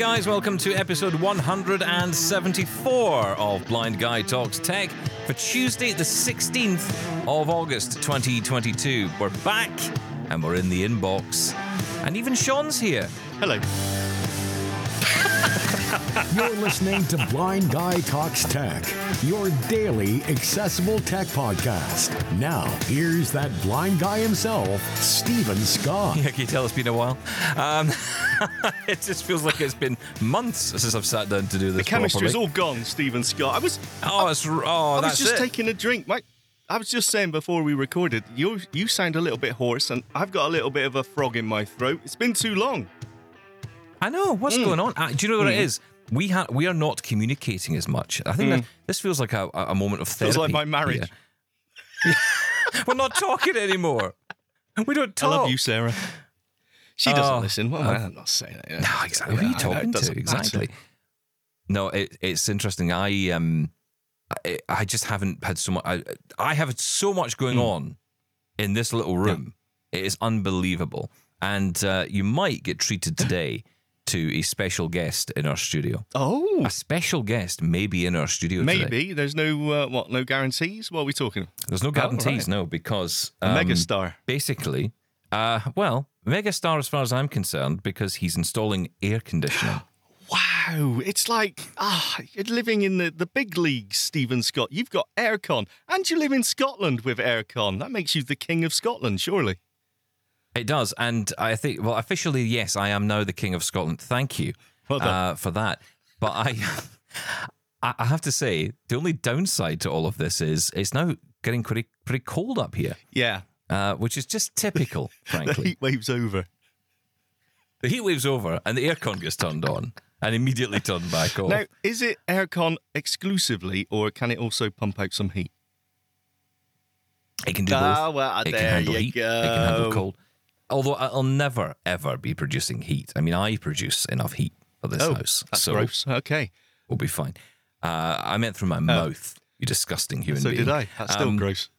guys, welcome to episode 174 of Blind Guy Talks Tech for Tuesday the 16th of August 2022. We're back and we're in the inbox. And even Sean's here. Hello. You're listening to Blind Guy Talks Tech, your daily accessible tech podcast. Now, here's that blind guy himself, Stephen Scott. Yeah, can you tell it's been a while? It just feels like it's been months since I've sat down to do this. The chemistry's all gone, Stephen Scott. I was just taking a drink. I was just saying before we recorded, you sound a little bit hoarse, and I've got a little bit of a frog in my throat. It's been too long. I know. What's going on? Do you know what it is? We are not communicating as much. I think that this feels like a moment of therapy. Feels like my marriage. Yeah. We're not talking anymore. We don't talk. I love you, Sarah. She doesn't listen. Well, I'm not saying that. Yeah. No, exactly. Who are you talking to? Exactly. Matter. No, it's interesting. I just haven't had so much. I have so much going on in this little room. Yeah. It is unbelievable. And you might get treated today to a special guest in our studio. Oh. A special guest may be in our studio today. Maybe. There's no, no guarantees? What are we talking? There's no guarantees, no, because... megastar. Basically, megastar as far as I'm concerned, because he's installing air conditioning. Wow. It's like, you're living in the big leagues, Stephen Scott. You've got aircon, and you live in Scotland with aircon. That makes you the king of Scotland, surely. It does, and I think, well, officially, yes, I am now the King of Scotland. Thank you for that. But I have to say, the only downside to all of this is it's now getting pretty cold up here. Yeah. Which is just typical, frankly. The heat wave's over. The heat wave's over, and the aircon gets turned on and immediately turned back off. Now, is it aircon exclusively, or can it also pump out some heat? It can do both. It can handle heat. Go. It can handle cold. Although I'll never, ever be producing heat. I mean, I produce enough heat for this house. That's gross. Okay. We'll be fine. I meant through my mouth, you disgusting human being. So did I. That's still gross.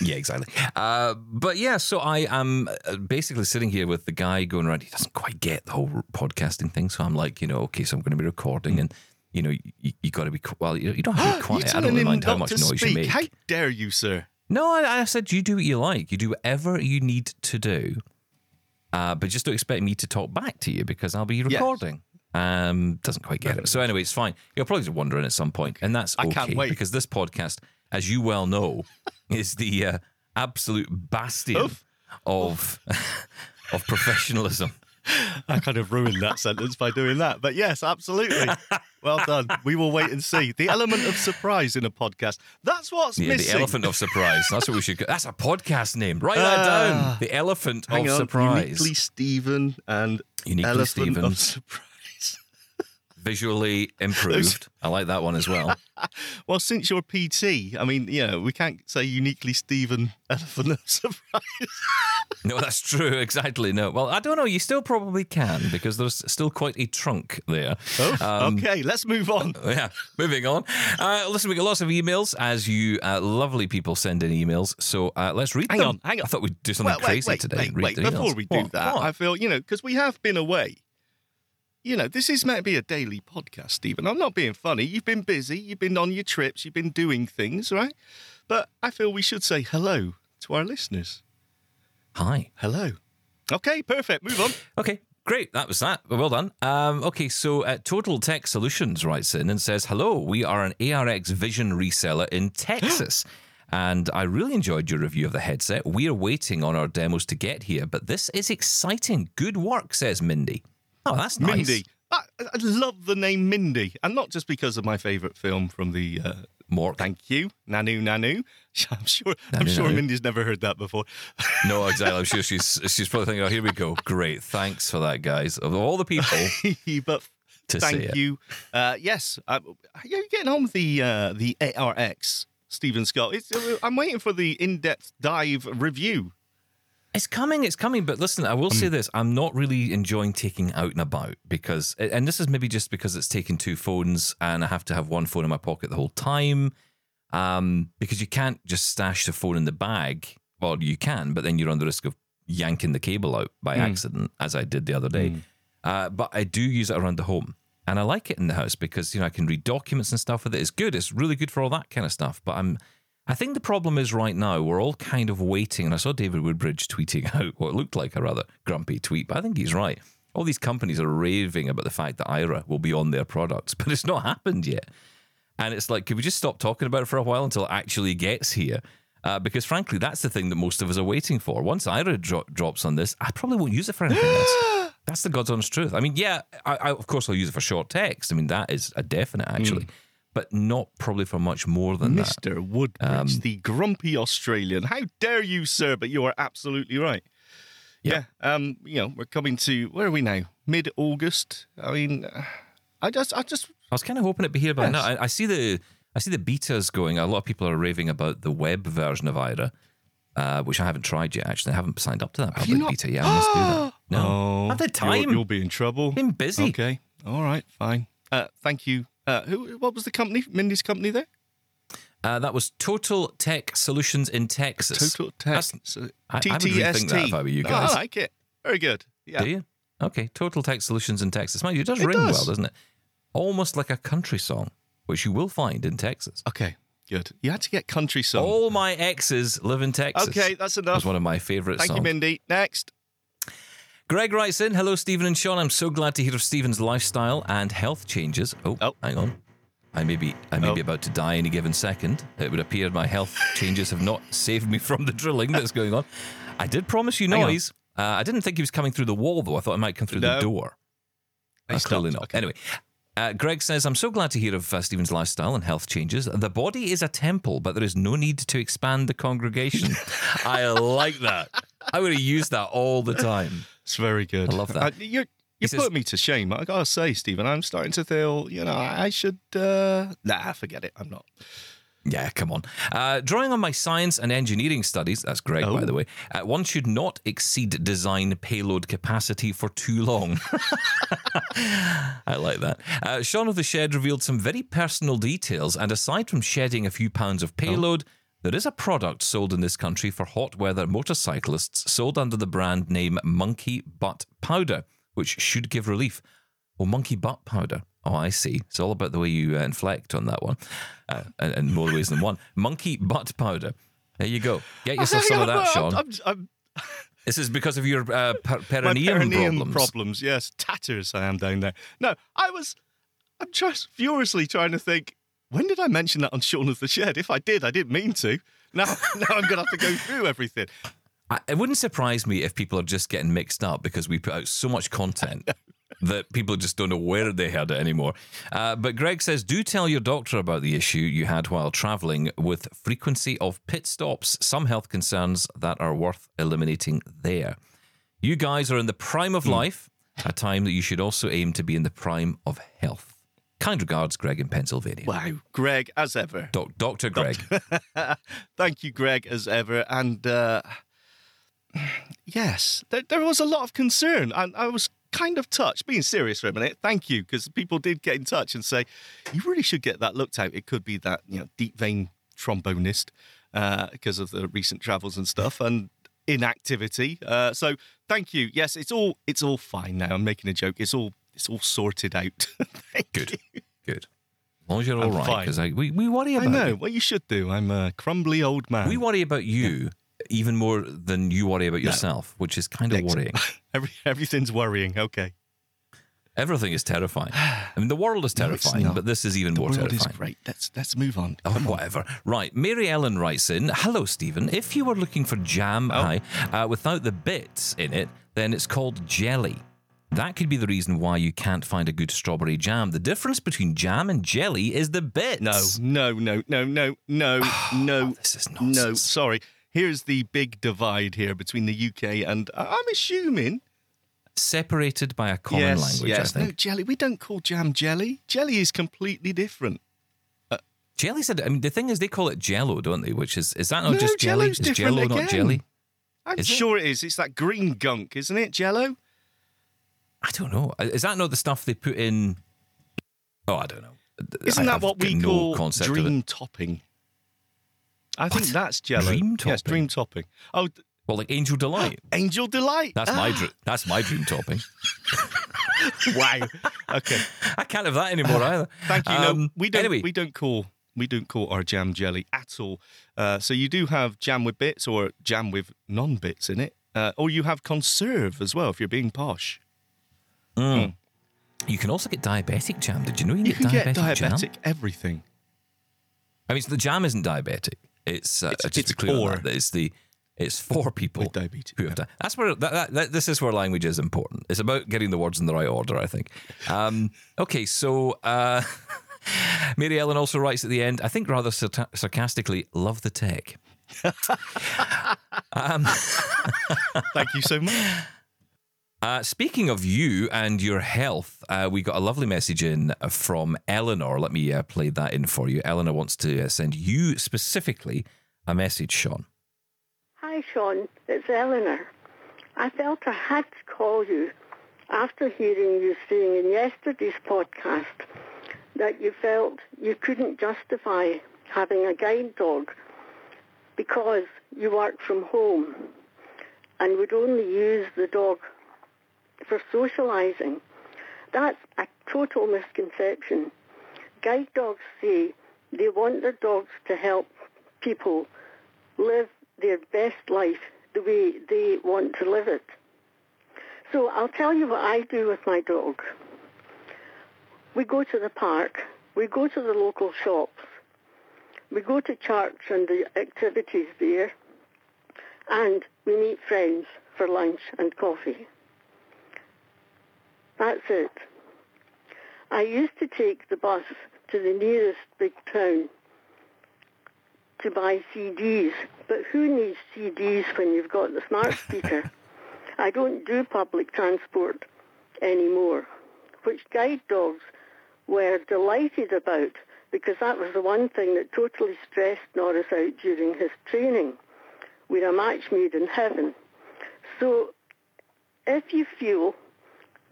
Yeah, exactly. So I am basically sitting here with the guy going around. He doesn't quite get the whole podcasting thing. So I'm like, okay, so I'm going to be recording. And, you got to be, you don't have to be quiet. I don't really mind how much noise you make. How dare you, sir? No, I said you do what you like. You do whatever you need to do, but just don't expect me to talk back to you because I'll be recording. Yes. Doesn't quite get it. So anyway, it's fine. You'll probably just wander in at some point, and that's okay. I can't wait. Because this podcast, as you well know, is the absolute bastion of professionalism. I kind of ruined that sentence by doing that. But yes, absolutely. Well done. We will wait and see. The element of surprise in a podcast. That's what's missing. The elephant of surprise. That's what we should... That's a podcast name. Write that down. The elephant of surprise. Uniquely Stephen and elephant Stephen. Of surprise. Visually improved. I like that one as well. Well, since you're PT, I mean, we can't say uniquely Stephen elephant of surprise. No, that's true. Exactly. No. Well, I don't know. You still probably can because there's still quite a trunk there. Okay. Let's move on. Yeah. Moving on. Listen, we got lots of emails as you lovely people send in emails. So let's read them. Hang on. I thought we'd do something crazy today. Wait. Before we do that, I feel, because we have been away. This is meant to be a daily podcast, Stephen. I'm not being funny. You've been busy. You've been on your trips. You've been doing things, right? But I feel we should say hello to our listeners. Hi. Hello. Okay, perfect. Move on. Okay, great. That was that. Well done. Total Tech Solutions writes in and says, hello, we are an ARX Vision reseller in Texas, and I really enjoyed your review of the headset. We are waiting on our demos to get here, but this is exciting. Good work, says Mindy. Oh, that's nice. Mindy. I love the name Mindy, and not just because of my favourite film from the... Thank you. Nanu, Nanu. I'm sure Mindy's never heard that before. No, exactly. I'm sure she's probably thinking, oh, here we go. Great. Thanks for that, guys. Of all the people but to thank you. Yes. You're getting on with the ARX, Stephen Scott. I'm waiting for the in-depth dive review. It's coming, but listen, I will say this. I'm not really enjoying taking out and about because, and this is maybe just because it's taking two phones and I have to have one phone in my pocket the whole time because you can't just stash the phone in the bag. Well, you can, but then you run the risk of yanking the cable out by accident, as I did the other day. But I do use it around the home. And I like it in the house because, you know, I can read documents and stuff with it. It's good. It's really good for all that kind of stuff. But I think the problem is right now we're all kind of waiting. And I saw David Woodbridge tweeting out what looked like a rather grumpy tweet, but I think he's right. All these companies are raving about the fact that Aira will be on their products, but it's not happened yet. And it's like, could we just stop talking about it for a while until it actually gets here? Because frankly, that's the thing that most of us are waiting for. Once Aira drops on this, I probably won't use it for anything else. That's the God's honest truth. I mean, yeah, I of course I'll use it for short text. I mean, that is a definite, actually. But not probably for much more than that. Mr. Woodbridge, the grumpy Australian. How dare you, sir, but you are absolutely right. Yeah. You know, we're coming to, where are we now? Mid-August. I mean, I was kind of hoping it'd be here by now. I see the betas going. A lot of people are raving about the web version of Aira, which I haven't tried yet, actually. I haven't signed up to that public beta yet. I must do that. No. Oh, at the time. You'll be in trouble. Been busy. Okay. All right. Fine. Thank you. What was the company? Mindy's company there? That was Total Tech Solutions in Texas. Total Tech. I would rethink that if I were you guys. I like it. Very good. Yeah. Do you? Okay. Total Tech Solutions in Texas. Mind you, it does ring well, doesn't it? Almost like a country song, which you will find in Texas. Okay, good. You had to get country song. All my exes live in Texas. Okay, that's enough. That's one of my favourite songs. Thank you, Mindy. Next. Greg writes in, hello, Stephen and Sean. I'm so glad to hear of Stephen's lifestyle and health changes. Oh, hang on. I may be about to die any given second. It would appear my health changes have not saved me from the drilling that's going on. I did promise you noise. I didn't think he was coming through the wall, though. I thought I might come through the door. That's clearly not. Okay. Anyway. Greg says, I'm so glad to hear of Stephen's lifestyle and health changes. The body is a temple, but there is no need to expand the congregation. I like that. I would have used that all the time. It's very good. I love that. You put me to shame. I got to say, Stephen, I'm starting to feel, you know, I should... forget it. I'm not... Yeah, come on. Drawing on my science and engineering studies, that's Greg, by the way, one should not exceed design payload capacity for too long. I like that. Sean of the Shed revealed some very personal details, and aside from shedding a few pounds of payload, there is a product sold in this country for hot weather motorcyclists sold under the brand name Monkey Butt Powder, which should give relief. Or monkey butt powder. Oh, I see. It's all about the way you inflect on that one, and more ways than one. Monkey butt powder. There you go. Get yourself some of that, Sean. This is because of your perineum problems. Yes, tatters. I am down there. No, I'm just furiously trying to think. When did I mention that on Shaun of the Shed? If I did, I didn't mean to. Now I'm going to have to go through everything. It wouldn't surprise me if people are just getting mixed up because we put out so much content that people just don't know where they heard it anymore. But Greg says, do tell your doctor about the issue you had while travelling with frequency of pit stops, some health concerns that are worth eliminating there. You guys are in the prime of life, a time that you should also aim to be in the prime of health. Kind regards, Greg in Pennsylvania. Wow, Greg, as ever. Dr. Greg. Thank you, Greg, as ever. And... yes, there was a lot of concern, and I was kind of touched, being serious for a minute, thank you, because people did get in touch and say, you really should get that looked out. It could be that, you know, deep vein thrombonist because of the recent travels and stuff and inactivity. So thank you. Yes, it's all fine now. I'm making a joke. It's all sorted out. Good. As long as you're all right, because we worry about you. I know, what you should do. I'm a crumbly old man. We worry about you. Yeah. Even more than you worry about yourself, which is kind of worrying. Everything's worrying, okay. Everything is terrifying. I mean, the world is terrifying, but this is even more terrifying. The world is great. Let's move on. Oh, whatever. Right, Mary Ellen writes in, hello, Stephen. If you were looking for jam without the bits in it, then it's called jelly. That could be the reason why you can't find a good strawberry jam. The difference between jam and jelly is the bits. No. This is nonsense. No, sorry. Here's the big divide here between the UK and, I'm assuming... separated by a common language, I think. No, jelly. We don't call jam jelly. Jelly is completely different. Jelly said... I mean, the thing is, they call it jello, don't they? Which is that not just jelly? Is jello not jelly? I'm sure it is. It's that green gunk, isn't it, jello? I don't know. Is that not the stuff they put in... Oh, I don't know. Isn't that what we call dream topping? I think that's jello. Dream topping. Yes, dream topping. Oh, well, like Angel Delight. That's my dream topping. Wow. Okay. I can't have that anymore either. Thank you. No, we don't call our jam jelly at all. So you do have jam with bits or jam with non-bits in it. Or you have conserve as well if you're being posh. Mm. You can also get diabetic jam. Did you know you can get diabetic jam? Everything. I mean, so the jam isn't diabetic. It's for people with diabetes. Who have that's where this is where language is important. It's about getting the words in the right order, I think. Okay, so Mary Ellen also writes at the end, I think rather sarcastically, love the tech. Thank you so much. Speaking of you and your health, we got a lovely message in from Eleanor. Let me play that in for you. Eleanor wants to send you specifically a message, Sean. Hi, Sean. It's Eleanor. I felt I had to call you after hearing you saying in yesterday's podcast that you felt you couldn't justify having a guide dog because you work from home and would only use the dog for socialising. That's a total misconception. Guide dogs say they want their dogs to help people live their best life the way they want to live it. So I'll tell you what I do with my dog. We go to the park, we go to the local shops, we go to church and the activities there, and we meet friends for lunch and coffee. That's it. I used to take the bus to the nearest big town to buy CDs, but who needs CDs when you've got the smart speaker? I don't do public transport anymore, which guide dogs were delighted about because that was the one thing that totally stressed Norris out during his training. We're a match made in heaven. So if you feel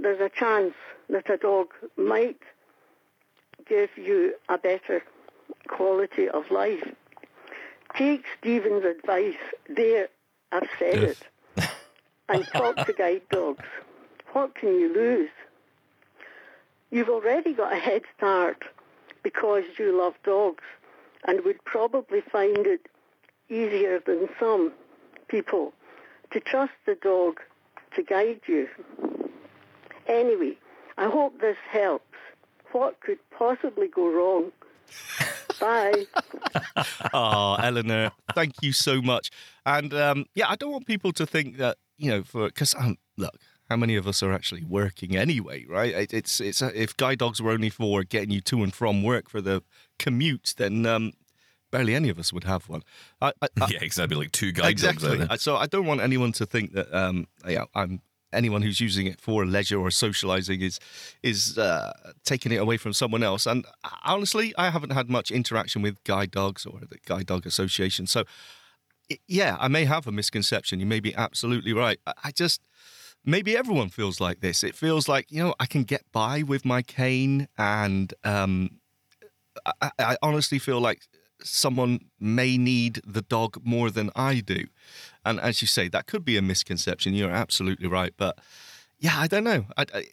there's a chance that a dog might give you a better quality of life, take Stephen's advice. There, I've said it. And talk to guide dogs. What can you lose? You've already got a head start because you love dogs and would probably find it easier than some people to trust the dog to guide you. Anyway, I hope this helps. What could possibly go wrong? Bye. Oh, Eleanor, thank you so much. And yeah, I don't want people to think that, you know, because look, how many of us are actually working anyway, right? It's if guide dogs were only for getting you to and from work for the commute, then barely any of us would have one. Yeah, exactly. Like two guide dogs. Exactly. So I don't want anyone to think that anyone who's using it for leisure or socializing is taking it away from someone else. And honestly, I haven't had much interaction with guide dogs or the guide dog association. So yeah, I may have a misconception. You may be absolutely right. I just, maybe everyone feels like this. It feels like, you know, I can get by with my cane, and I honestly feel like someone may need the dog more than I do. And as you say, that could be a misconception. You're absolutely right. But yeah, I don't know.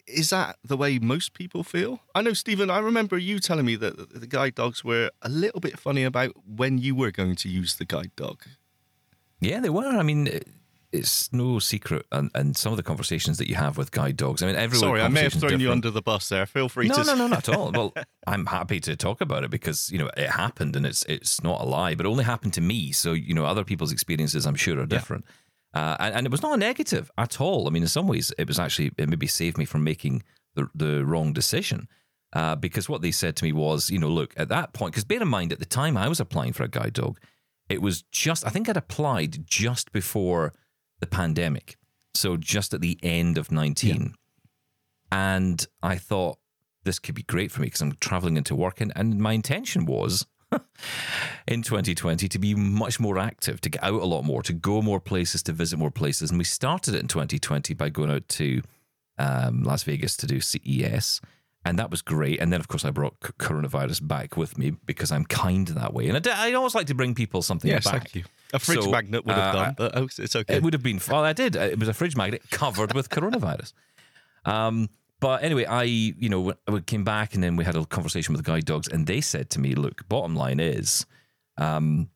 Is that the way most people feel? I know, Stephen, I remember you telling me that the guide dogs were a little bit funny about when you were going to use the guide dog. Yeah, they were. I mean, it's no secret. And some of the conversations that you have with guide dogs, I mean, everyone. Sorry, I may have thrown you under the bus there. Feel free to. No, not at all. Well, I'm happy to talk about it because, you know, it happened and it's not a lie, but it only happened to me. So, you know, other people's experiences, I'm sure, are different. Yeah. And it was not a negative at all. I mean, in some ways, it was actually, it maybe saved me from making the wrong decision. Because what they said to me was, you know, look, at that point, because bear in mind, at the time I was applying for a guide dog, it was just, I think I'd applied just before the pandemic, so just at the end of 19, yeah. And I thought this could be great for me because I'm traveling into work, and my intention was in 2020 to be much more active, to get out a lot more, to go more places, to visit more places. And we started it in 2020 by going out to Las Vegas to do CES, and that was great. And then, of course, I brought coronavirus back with me because I'm kind that way, and I always like to bring people something back. Thank you. A fridge magnet would have done, but it's okay. It would have been. Well, I did. It was a fridge magnet covered with coronavirus. But anyway, I came back and then we had a conversation with the guide dogs and they said to me, look, bottom line is, you're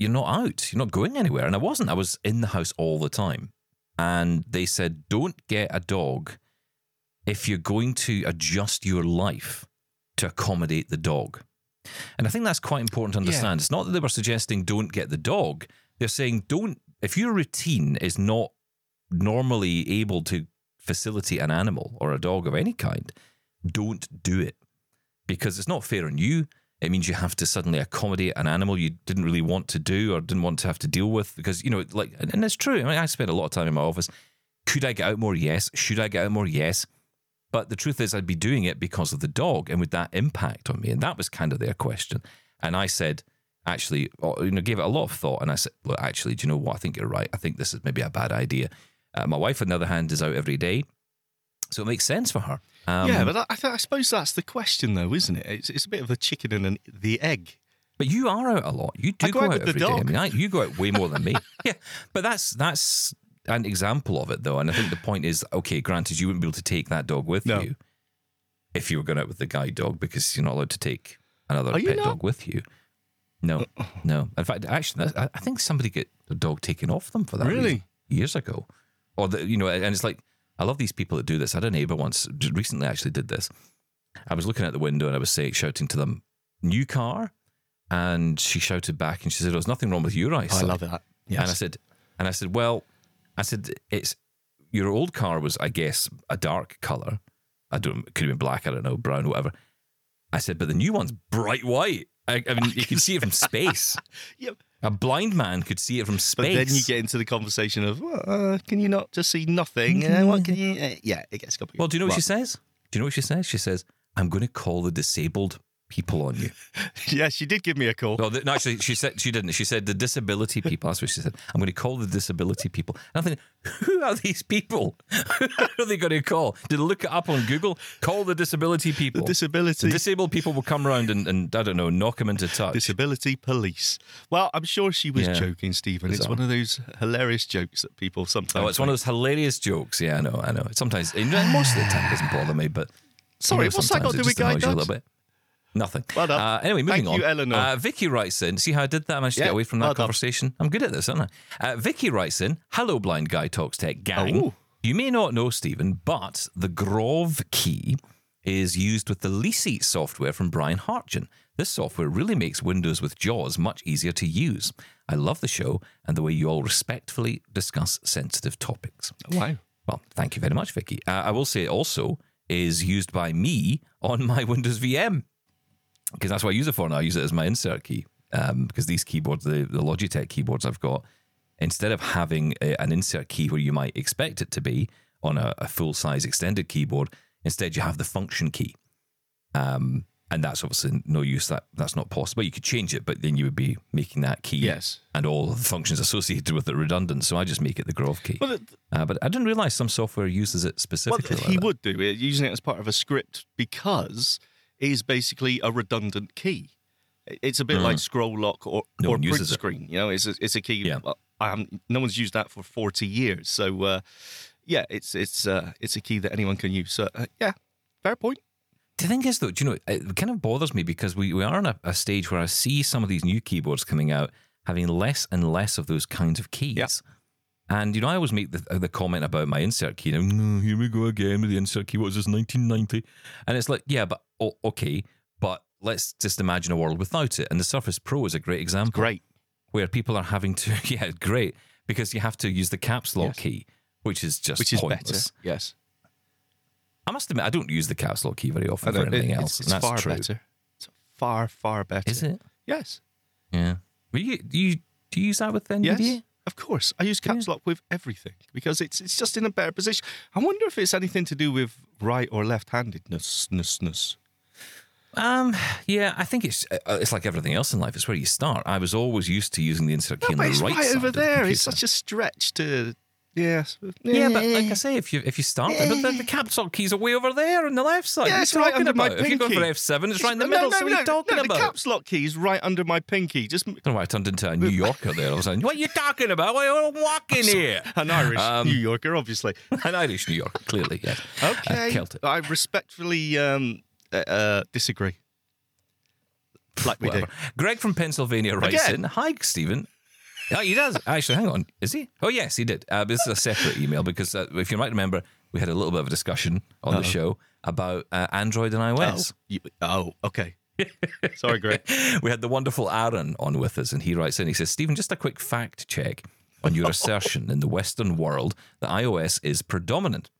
not out. You're not going anywhere. And I wasn't. I was in the house all the time. And they said, don't get a dog if you're going to adjust your life to accommodate the dog. And I think that's quite important to understand. Yeah. It's not that they were suggesting don't get the dog. They're saying don't, if your routine is not normally able to facilitate an animal or a dog of any kind, don't do it, because it's not fair on you. It means you have to suddenly accommodate an animal you didn't really want to do or didn't want to have to deal with because, you know, like, and it's true. I mean, I spent a lot of time in my office. Could I get out more? Yes. Should I get out more? Yes. But the truth is I'd be doing it because of the dog and would that impact on me? And that was kind of their question. And I said, actually, you know, gave it a lot of thought. And I said, look, actually, do you know what? I think you're right. I think this is maybe a bad idea. My wife, on the other hand, is out every day. So it makes sense for her. Yeah, but I suppose that's the question, though, isn't it? It's a bit of a chicken and the egg. But you are out a lot. You do go out every day. I mean, you go out way more than me. Yeah, but that's an example of it, though. And I think the point is, okay, granted, you wouldn't be able to take that dog with you if you were going out with the guide dog because you're not allowed to take another pet dog with you. No, no. In fact, actually, I think somebody got a dog taken off them for that reason, years ago. Or, you know, and it's like, I love these people that do this. I had a neighbour once, recently actually did this. I was looking out the window and I was shouting to them, new car. And she shouted back and she said, there's nothing wrong with your eyesight. I love that. Yes. And I said, well, it's your old car was, I guess, a dark colour. Could have been black, I don't know, brown, whatever. I said, but the new one's bright white. I mean, you can see it from space. Yep. A blind man could see it from space. But then you get into the conversation of, well, can you not just see nothing? What can you? Yeah, it gets complicated. Well, do you know what she says? Do you know what she says? She says, I'm going to call the disabled people on you. Yeah, she did give me a call. Well, no, actually, she didn't. She said the disability people. That's what she said. I'm going to call the disability people. And I'm thinking, who are these people? Who are they going to call? Did I look it up on Google? Call the disability people. The disabled people will come round and I don't know, knock them into touch. Disability police. Well, I'm sure she was joking, Stephen. It's one of those hilarious jokes that people sometimes... Oh, it's one of those hilarious jokes. Yeah, I know. Sometimes, most of the time it doesn't bother me, but... Sorry, what's that got to do with guide dogs? Nothing. Well done. Anyway, moving on. Thank you, Eleanor. Vicky writes in. See how I did that? I managed to get away from that conversation. I'm good at this, aren't I? Vicky writes in. Hello, Blind Guy Talks Tech gang. Oh. You may not know, Stephen, but the Grov key is used with the Leasy software from Brian Hartgen. This software really makes Windows with JAWS much easier to use. I love the show and the way you all respectfully discuss sensitive topics. Oh, wow. Well, thank you very much, Vicky. I will say it also is used by me on my Windows VM. Because that's what I use it for now. I use it as my insert key. Because these keyboards, the Logitech keyboards I've got, instead of having an insert key where you might expect it to be on a full-size extended keyboard, instead you have the function key. And that's obviously no use. That's not possible. You could change it, but then you would be making that key and all of the functions associated with it redundant. So I just make it the Grove key. But I didn't realise some software uses it specifically. Well, would do it, using it as part of a script because... is basically a redundant key. It's a bit like scroll lock or print screen. You know, it's a key. Yeah. No one's used that for 40 years. So, it's a key that anyone can use. So, fair point. The thing is, though, do you know, it kind of bothers me because we are in a stage where I see some of these new keyboards coming out having less and less of those kinds of keys. Yeah. And, you know, I always make the comment about my insert key. You know, here we go again with the insert key. What was this, 1990? And it's like, yeah, but, okay, but let's just imagine a world without it. And the Surface Pro is a great example. It's great. Where people are having to, great, because you have to use the caps lock key, which is just pointless. Better, yes. I must admit, I don't use the caps lock key very often for anything else. It's far better. It's far, far better. Is it? Yes. Yeah. Well, do you use that with NVDA? Yes. Of course, I use caps lock with everything because it's just in a better position. I wonder if it's anything to do with right or left-handedness. Yeah, I think it's like everything else in life. It's where you start. I was always used to using the insert key on the right side. It's right over there. It's such a stretch to Yes. Yeah, but like I say, if you start, the caps lock keys are way over there on the left side. Yeah, it's right under my pinky. If you're going for F7, it's right in the middle. So what are you talking about? The caps lock keys right under my pinky. Just... I don't know why I turned into a New Yorker there. I was like, what are you talking about? Why are you walking here? An Irish New Yorker, obviously. An Irish New Yorker, clearly, yes. Okay. Celtic. I respectfully disagree. Like we do. Greg from Pennsylvania writes in, hi, Stephen. Oh, he does. Actually, hang on. Is he? Oh, yes, he did. This is a separate email because if you might remember, we had a little bit of a discussion on the show about Android and iOS. Okay. Sorry, Greg. We had the wonderful Aaron on with us, and he writes in. He says, Stephen, just a quick fact check on your assertion in the Western world that iOS is predominant.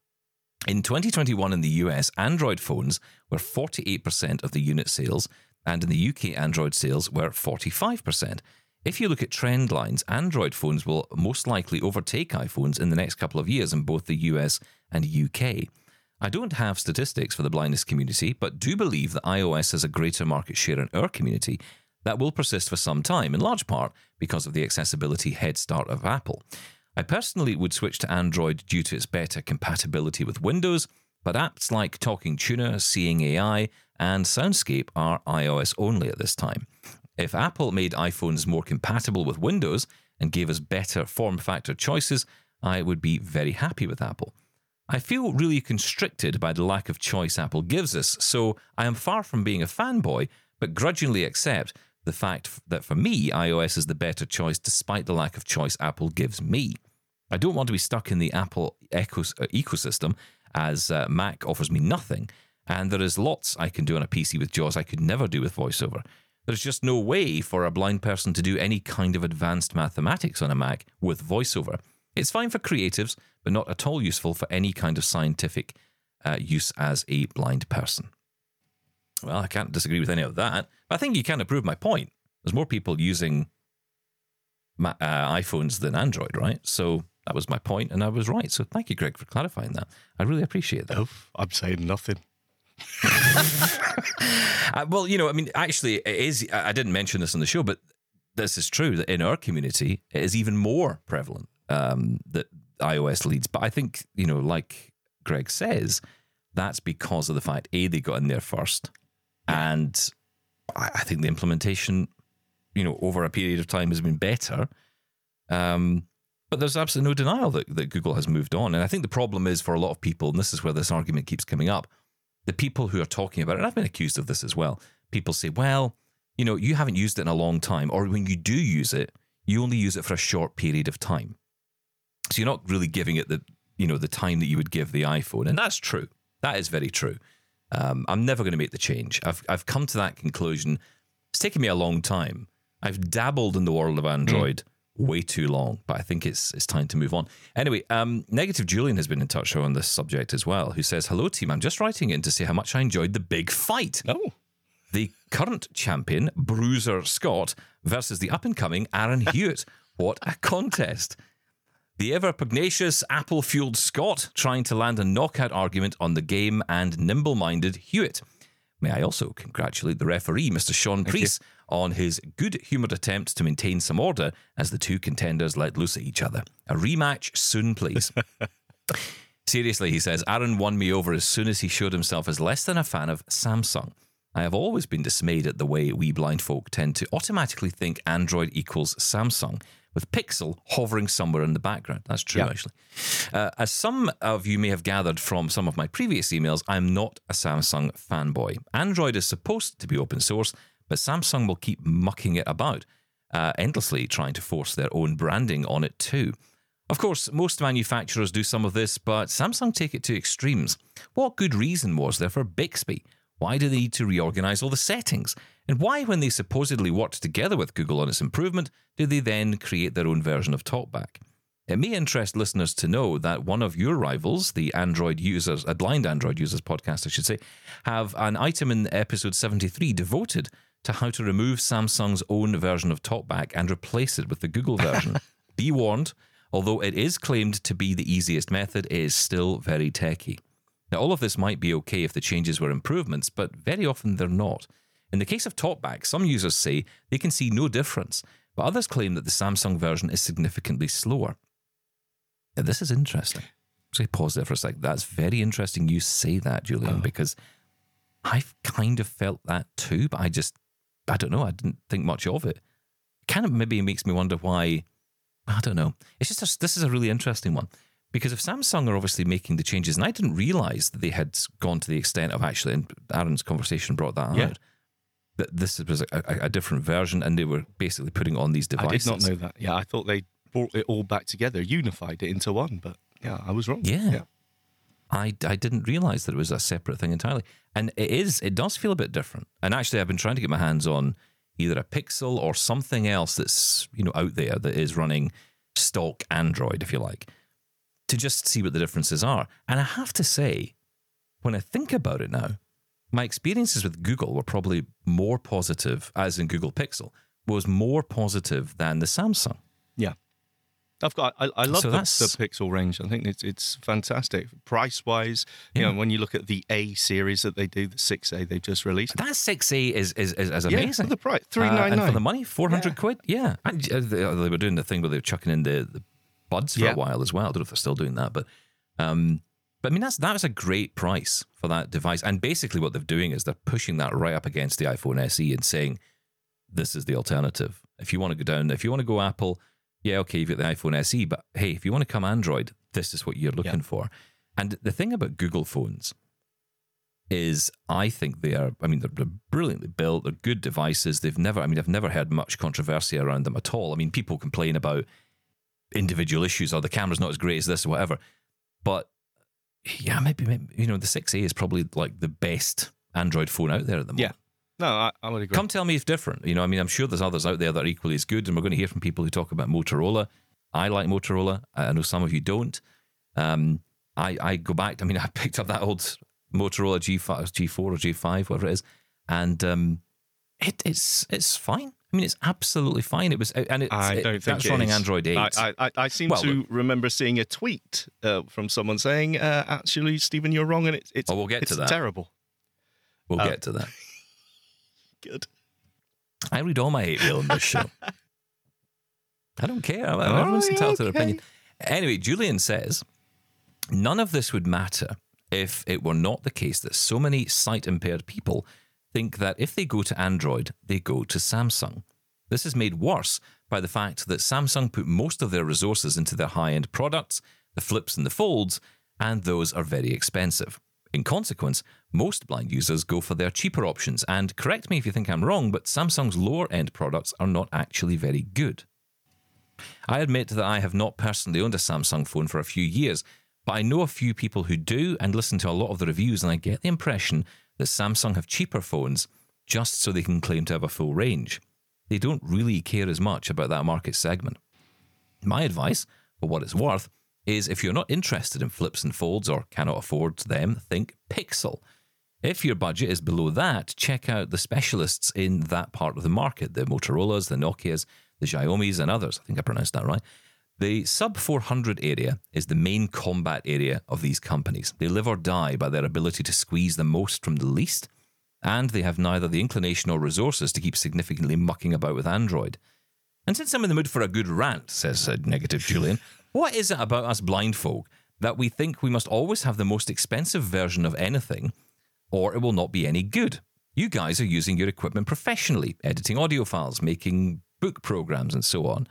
In 2021 in the US, Android phones were 48% of the unit sales, and in the UK, Android sales were 45%. If you look at trend lines, Android phones will most likely overtake iPhones in the next couple of years in both the US and UK. I don't have statistics for the blindness community, but do believe that iOS has a greater market share in our community that will persist for some time, in large part because of the accessibility head start of Apple. I personally would switch to Android due to its better compatibility with Windows, but apps like Talking Tuner, Seeing AI, and Soundscape are iOS only at this time. If Apple made iPhones more compatible with Windows and gave us better form factor choices, I would be very happy with Apple. I feel really constricted by the lack of choice Apple gives us, so I am far from being a fanboy, but grudgingly accept the fact that for me, iOS is the better choice despite the lack of choice Apple gives me. I don't want to be stuck in the Apple ecosystem as Mac offers me nothing, and there is lots I can do on a PC with JAWS I could never do with VoiceOver. There's just no way for a blind person to do any kind of advanced mathematics on a Mac with VoiceOver. It's fine for creatives, but not at all useful for any kind of scientific use as a blind person. Well, I can't disagree with any of that. But I think you can prove my point. There's more people using iPhones than Android, right? So that was my point, and I was right. So thank you, Greg, for clarifying that. I really appreciate that. Oh, I'm saying nothing. Well, actually, it is. I didn't mention this on the show, but this is true that in our community, it is even more prevalent that iOS leads. But I think, like Greg says, that's because of the fact, A, they got in there first, and I think the implementation, over a period of time has been better. But there's absolutely no denial that Google has moved on. And I think the problem is for a lot of people, and this is where this argument keeps coming up, the people who are talking about it, and I've been accused of this as well, people say, well, you haven't used it in a long time, or when you do use it, you only use it for a short period of time. So you're not really giving it the, the time that you would give the iPhone. And that's true. That is very true. I'm never going to make the change. I've come to that conclusion. It's taken me a long time. I've dabbled in the world of Android way too long, but I think it's time to move on. Anyway, Negative Julian has been in touch on this subject as well, who says, hello, team. I'm just writing in to say how much I enjoyed the big fight. Oh. The current champion, Bruiser Scott, versus the up-and-coming Aaron Hewitt. What a contest. The ever-pugnacious, Apple-fueled Scott trying to land a knockout argument on the game and nimble-minded Hewitt. May I also congratulate the referee, Mr. Sean Priest, on his good-humoured attempt to maintain some order as the two contenders let loose at each other. A rematch soon, please. Seriously, he says, Aaron won me over as soon as he showed himself as less than a fan of Samsung. I have always been dismayed at the way we blind folk tend to automatically think Android equals Samsung, with Pixel hovering somewhere in the background. That's true, actually. As some of you may have gathered from some of my previous emails, I'm not a Samsung fanboy. Android is supposed to be open source, but Samsung will keep mucking it about, endlessly trying to force their own branding on it too. Of course, most manufacturers do some of this, but Samsung take it to extremes. What good reason was there for Bixby? Why do they need to reorganize all the settings? And why, when they supposedly worked together with Google on its improvement, do they then create their own version of TalkBack? It may interest listeners to know that one of your rivals, the Android Users, a Blind Android Users podcast, I should say, have an item in episode 73 devoted to how to remove Samsung's own version of TalkBack and replace it with the Google version. Be warned, although it is claimed to be the easiest method, it is still very techy. Now, all of this might be okay if the changes were improvements, but very often they're not. In the case of TalkBack, some users say they can see no difference, but others claim that the Samsung version is significantly slower. Yeah, this is interesting. So pause there for a sec. That's very interesting you say that, Julian, because I've kind of felt that too, but I don't know. I didn't think much of it. Kind of maybe makes me wonder why. I don't know. It's just this is a really interesting one. Because if Samsung are obviously making the changes, and I didn't realize that they had gone to the extent of actually, and Aaron's conversation brought that out, that this was a different version and they were basically putting on these devices. I did not know that. Yeah, I thought they brought it all back together, unified it into one, but yeah, I was wrong. Yeah. I didn't realize that it was a separate thing entirely. And it does feel a bit different. And actually, I've been trying to get my hands on either a Pixel or something else that's, you know, out there that is running stock Android, if you like, to just see what the differences are. And I have to say, when I think about it now, my experiences with Google were probably more positive, as in Google Pixel, was more positive than the Samsung. Yeah. I love the Pixel range. I think it's fantastic. Price-wise, you know, when you look at the A series that they do, the 6A they've just released. That 6A is amazing. Yeah, for the price, $399. And for the money, 400 quid, yeah. And they were doing the thing where they were chucking in the buds for a while as well. I don't know if they're still doing that, but I mean that was a great price for that device. And basically, what they're doing is they're pushing that right up against the iPhone SE and saying, "This is the alternative. If you want to go down, if you want to go Apple, yeah, okay, you've got the iPhone SE, but hey, if you want to come Android, this is what you're looking for." And the thing about Google phones is, I think they're brilliantly built. They're good devices. I've never heard much controversy around them at all. I mean, people complain about individual issues, or the camera's not as great as this, or whatever. But yeah, maybe you know, the 6A is probably like the best Android phone out there at the moment. Yeah, no, I would agree. Come tell me if different. You know, I mean, I'm sure there's others out there that are equally as good, and we're going to hear from people who talk about Motorola. I like Motorola. I know some of you don't. I go back. I mean, I picked up that old Motorola G4 or G5, whatever it is, and it's fine. I mean, it's absolutely fine. It was, and that's running Android 8. I seem to remember seeing a tweet from someone saying, "Actually, Stephen, you're wrong, and it's we'll get to that. Terrible." We'll get to that. Good. I read all my hate mail on this show. I don't care. Everyone's entitled to their opinion. Anyway, Julian says none of this would matter if it were not the case that so many sight-impaired people think that if they go to Android, they go to Samsung. This is made worse by the fact that Samsung put most of their resources into their high-end products, the flips and the folds, and those are very expensive. In consequence, most blind users go for their cheaper options, and correct me if you think I'm wrong, but Samsung's lower-end products are not actually very good. I admit that I have not personally owned a Samsung phone for a few years, but I know a few people who do and listen to a lot of the reviews, and I get the impression that Samsung have cheaper phones just so they can claim to have a full range. They don't really care as much about that market segment. My advice, for what it's worth, is if you're not interested in flips and folds or cannot afford them, think Pixel. If your budget is below that, check out the specialists in that part of the market, the Motorola's, the Nokia's, the Xiaomi's and others. I think I pronounced that right. The sub-400 area is the main combat area of these companies. They live or die by their ability to squeeze the most from the least, and they have neither the inclination or resources to keep significantly mucking about with Android. And since I'm in the mood for a good rant, says Negative Julian, what is it about us blind folk that we think we must always have the most expensive version of anything, or it will not be any good? You guys are using your equipment professionally, editing audio files, making book programs, and so on.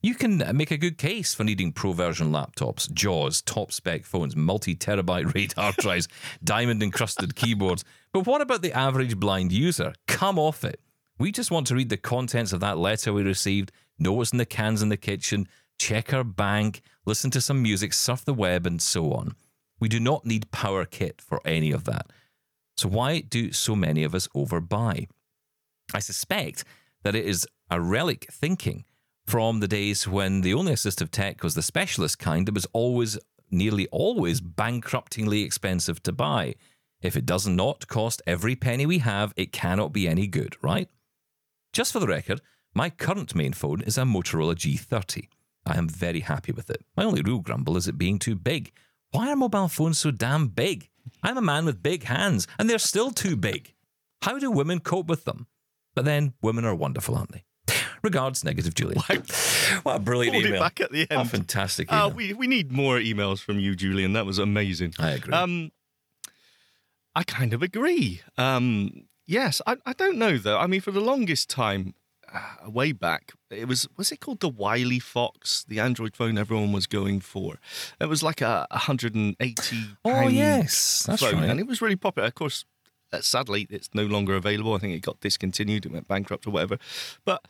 You can make a good case for needing pro version laptops, JAWS, top spec phones, multi-terabyte RAID hard drives, diamond encrusted keyboards. But what about the average blind user? Come off it. We just want to read the contents of that letter we received, know what's in the cans in the kitchen, check our bank, listen to some music, surf the web, and so on. We do not need PowerKit for any of that. So why do so many of us overbuy? I suspect that it is a relic thinking from the days when the only assistive tech was the specialist kind that was always, nearly always, bankruptingly expensive to buy. If it does not cost every penny we have, it cannot be any good, right? Just for the record, my current main phone is a Motorola G30. I am very happy with it. My only real grumble is it being too big. Why are mobile phones so damn big? I'm a man with big hands, and they're still too big. How do women cope with them? But then, women are wonderful, aren't they? Regards, Negative Julian. What a brilliant email. Back at the end. A fantastic email. We need more emails from you, Julian. That was amazing. I agree. I kind of agree. Yes, I don't know, though. I mean, for the longest time, way back, was it called the Wiley Fox, the Android phone everyone was going for? It was like a £180 Oh, yes, that's phone, right. And it was really popular. Of course, sadly, it's no longer available. I think it got discontinued. It went bankrupt or whatever. But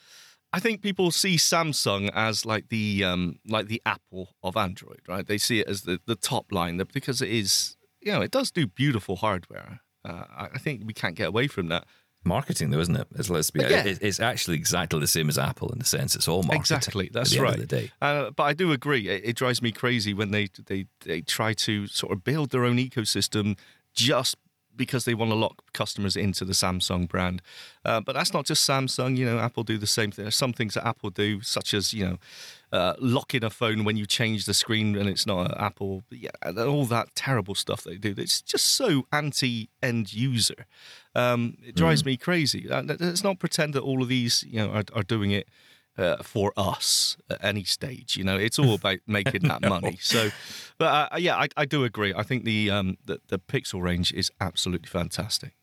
I think people see Samsung as like the Apple of Android, right? They see it as the top line because it is, you know, it does do beautiful hardware. I think we can't get away from that. Marketing, though, isn't it? It's actually exactly the same as Apple in the sense it's all marketing. Exactly, that's right. At the end of the day. But I do agree. It drives me crazy when they try to sort of build their own ecosystem just because they want to lock customers into the Samsung brand. But that's not just Samsung. You know, Apple do the same thing. There's some things that Apple do, such as, you know, locking a phone when you change the screen and it's not an Apple. Yeah, all that terrible stuff they do. It's just so anti-end user. It drives me crazy. Let's not pretend that all of these, you know, are doing it for us at any stage. You know, it's all about making that money. So, but yeah, I do agree. I think the pixel range is absolutely fantastic.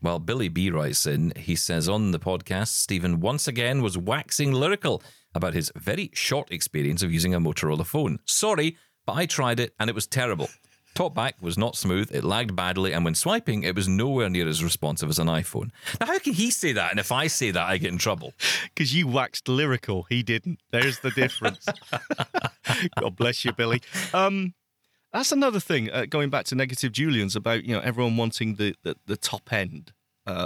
Well, Billy B writes in, he says, on the podcast, Stephen once again was waxing lyrical about his very short experience of using a Motorola phone. Sorry, but I tried it and it was terrible. Talkback was not smooth, it lagged badly, and when swiping, it was nowhere near as responsive as an iPhone. Now, how can he say that? And if I say that, I get in trouble. Because you waxed lyrical. He didn't. There's the difference. God bless you, Billy. That's another thing, going back to Negative Julian's about, you know, everyone wanting the top end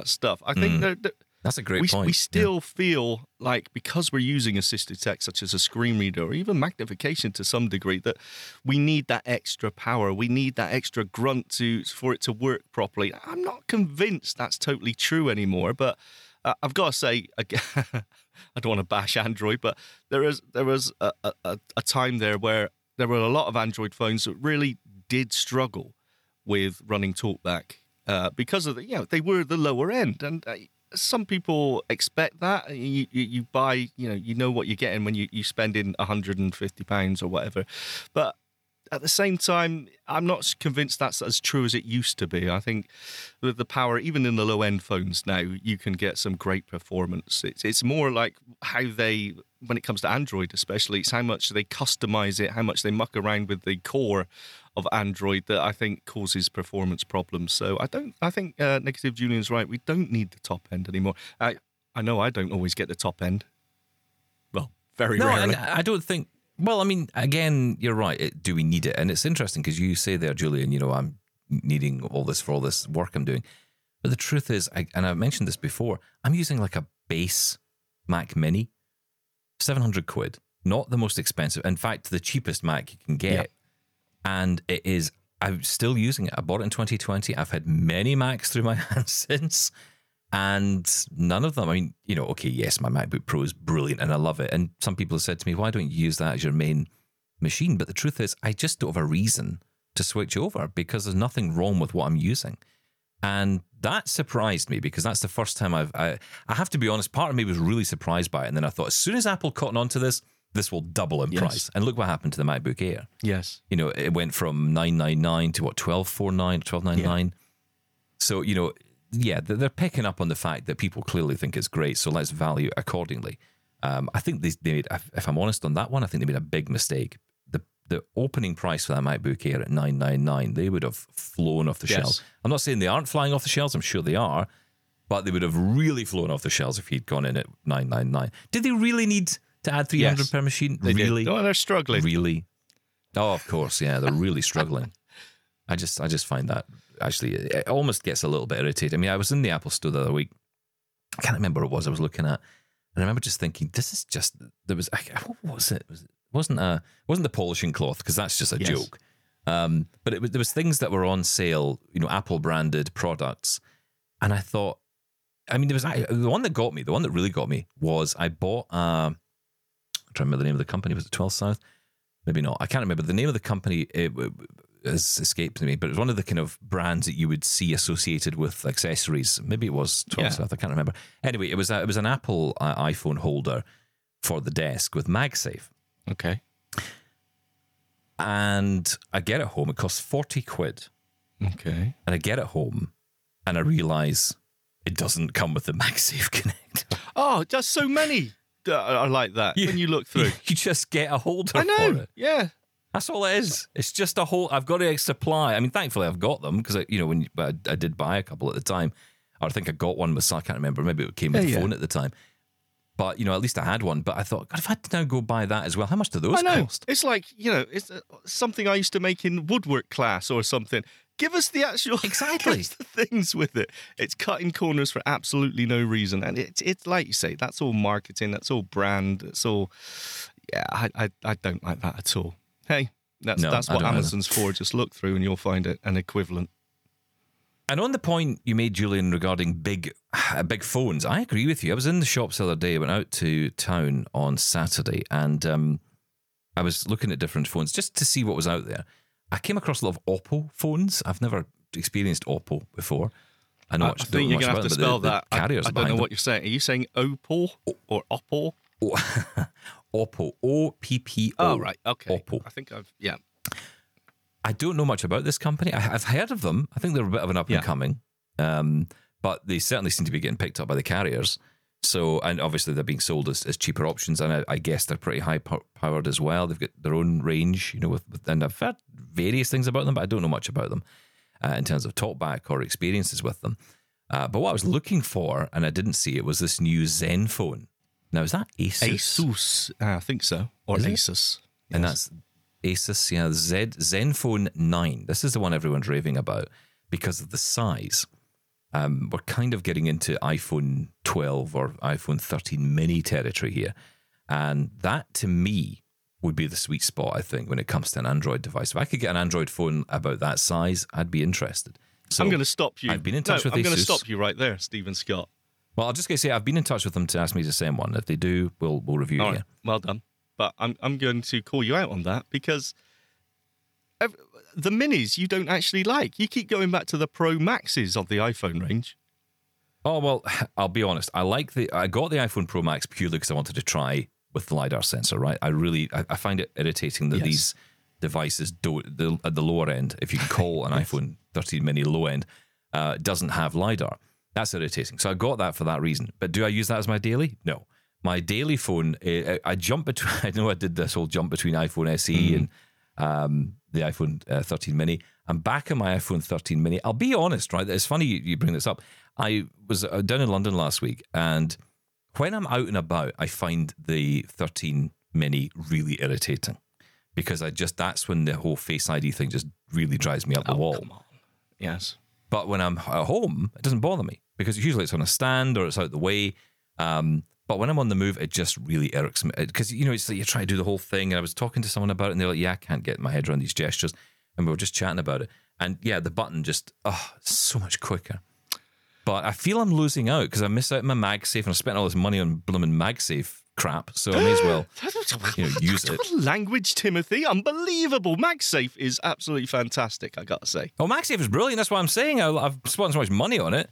stuff. I think that's a great point. We still feel like, because we're using assistive tech such as a screen reader or even magnification to some degree, that we need that extra power. We need that extra grunt for it to work properly. I'm not convinced that's totally true anymore, but I've got to say, again, I don't want to bash Android, but there was a time there where there were a lot of Android phones that really did struggle with running TalkBack because of they were the lower end. And some people expect that. You buy, you know what you're getting when you spend in £150 or whatever. But at the same time, I'm not convinced that's as true as it used to be. I think with the power, even in the low-end phones now, you can get some great performance. It's more like how they, when it comes to Android especially, it's how much they customize it, how much they muck around with the core of Android that I think causes performance problems. So I think Negative Julian's right. We don't need the top end anymore. I know I don't always get the top end. Well, very rarely. I don't think. Well, I mean, again, you're right. Do we need it? And it's interesting because you say there, Julian, you know, I'm needing all this for all this work I'm doing. But the truth is, and I've mentioned this before, I'm using like a base Mac Mini, 700 quid, not the most expensive. In fact, the cheapest Mac you can get. Yeah. And it is, I'm still using it. I bought it in 2020. I've had many Macs through my hands since. And none of them, I mean, you know, okay, yes, my MacBook Pro is brilliant and I love it. And some people have said to me, why don't you use that as your main machine? But the truth is, I just don't have a reason to switch over because there's nothing wrong with what I'm using. And that surprised me because that's the first time I have to be honest, part of me was really surprised by it. And then I thought, as soon as Apple caught on to this, this will double in price. And look what happened to the MacBook Air. Yes. You know, it went from 999 to what, 1249, 1299. Yeah. So, you know, yeah, they're picking up on the fact that people clearly think it's great, so let's value it accordingly. I think they made, if I'm honest on that one, I think they made a big mistake. The opening price for that MacBook Air at $999, they would have flown off the shelves. I'm not saying they aren't flying off the shelves, I'm sure they are, but they would have really flown off the shelves if he'd gone in at $999. Did they really need to add 300 per machine? They really? Did. Oh, they're struggling. Really? Oh, of course, yeah, they're really struggling. I just find that actually it almost gets a little bit irritating. I mean, I was in the Apple store the other week. I can't remember what it was I was looking at, and I remember just thinking, "This is just there was what was it? It wasn't the polishing cloth because that's just a joke." But it was, there was things that were on sale, you know, Apple branded products, and I thought, I mean, there was the one that really got me was I bought. I'm trying to remember the name of the company. Was it 12 South? Maybe not. I can't remember the name of the company. It has escaped me, but it was one of the kind of brands that you would see associated with accessories. Maybe it was 12 South, I can't remember. Anyway, it was an Apple iPhone holder for the desk with MagSafe. Okay. And I get it home. It costs 40 quid. Okay. And I get it home and I realise it doesn't come with the MagSafe connector. Oh, there's so many. I like that. When you look through. You just get a holder for it. Yeah. That's all it is. It's just a whole... I've got a supply. I mean, thankfully, I've got them because, you know, when I did buy a couple at the time. I think I got one with... I can't remember. Maybe it came with the phone at the time. But, you know, at least I had one. But I thought, God, if I had to now go buy that as well, how much do those cost? It's like, you know, it's something I used to make in woodwork class or something. Give us the actual... Exactly. the things with it. It's cutting corners for absolutely no reason. And it's like you say, that's all marketing. That's all brand. It's all... Yeah, I don't like that at all. Hey, that's what Amazon's for. Just look through and you'll find it an equivalent. And on the point you made, Julian, regarding big phones, I agree with you. I was in the shops the other day. I went out to town on Saturday and I was looking at different phones just to see what was out there. I came across a lot of Oppo phones. I've never experienced Oppo before. I think you're going to have to spell that. I don't know what you're saying. Are you saying Oppo or Oppo? Oppo, O-P-P-O. Oh, right, okay. Oppo. I think I've, yeah. I don't know much about this company. I've heard of them. I think they're a bit of an up-and-coming, but they certainly seem to be getting picked up by the carriers. So, and obviously they're being sold as cheaper options, and I guess they're pretty high-powered as well. They've got their own range, you know, and I've heard various things about them, but I don't know much about them in terms of talkback or experiences with them. But what I was looking for, and I didn't see it, was this new Zen phone. Now, is that Asus? I think so. Or Asus. Yes. And that's Asus, yeah, Zenfone 9. This is the one everyone's raving about because of the size. We're kind of getting into iPhone 12 or iPhone 13 mini territory here. And that, to me, would be the sweet spot, I think, when it comes to an Android device. If I could get an Android phone about that size, I'd be interested. So I'm going to stop you. I've been in touch with Asus. I'm going to stop you right there, Stephen Scott. Well, I'm just going to say I've been in touch with them to ask me to send one. If they do, we'll review it. Well done. But I'm going to call you out on that because the minis you don't actually like. You keep going back to the Pro Maxes of the iPhone range. Oh, well, I'll be honest. I got the iPhone Pro Max purely because I wanted to try with the LiDAR sensor, right? I find it irritating that these devices at the lower end, if you can call an iPhone 13 mini low end, doesn't have LiDAR. That's irritating. So I got that for that reason. But do I use that as my daily? No. My daily phone, I jump between... I know I did this whole jump between iPhone SE and the iPhone 13 mini. I'm back on my iPhone 13 mini. I'll be honest, right? It's funny you bring this up. I was down in London last week, and when I'm out and about, I find the 13 mini really irritating because that's when the whole Face ID thing just really drives me up the wall. Come on. Yes. But when I'm at home, it doesn't bother me because usually it's on a stand or it's out the way. But when I'm on the move, it just really irks me because, you know, it's like you try to do the whole thing. And I was talking to someone about it and they're like, yeah, I can't get my head around these gestures. And we were just chatting about it. And yeah, the button just, so much quicker. But I feel I'm losing out because I miss out on my MagSafe and I spent all this money on blooming MagSafe crap. So I may as well use it. Language, Timothy. Unbelievable. MagSafe is absolutely fantastic, I got to say. Oh, MagSafe is brilliant. That's what I'm saying. I've spent so much money on it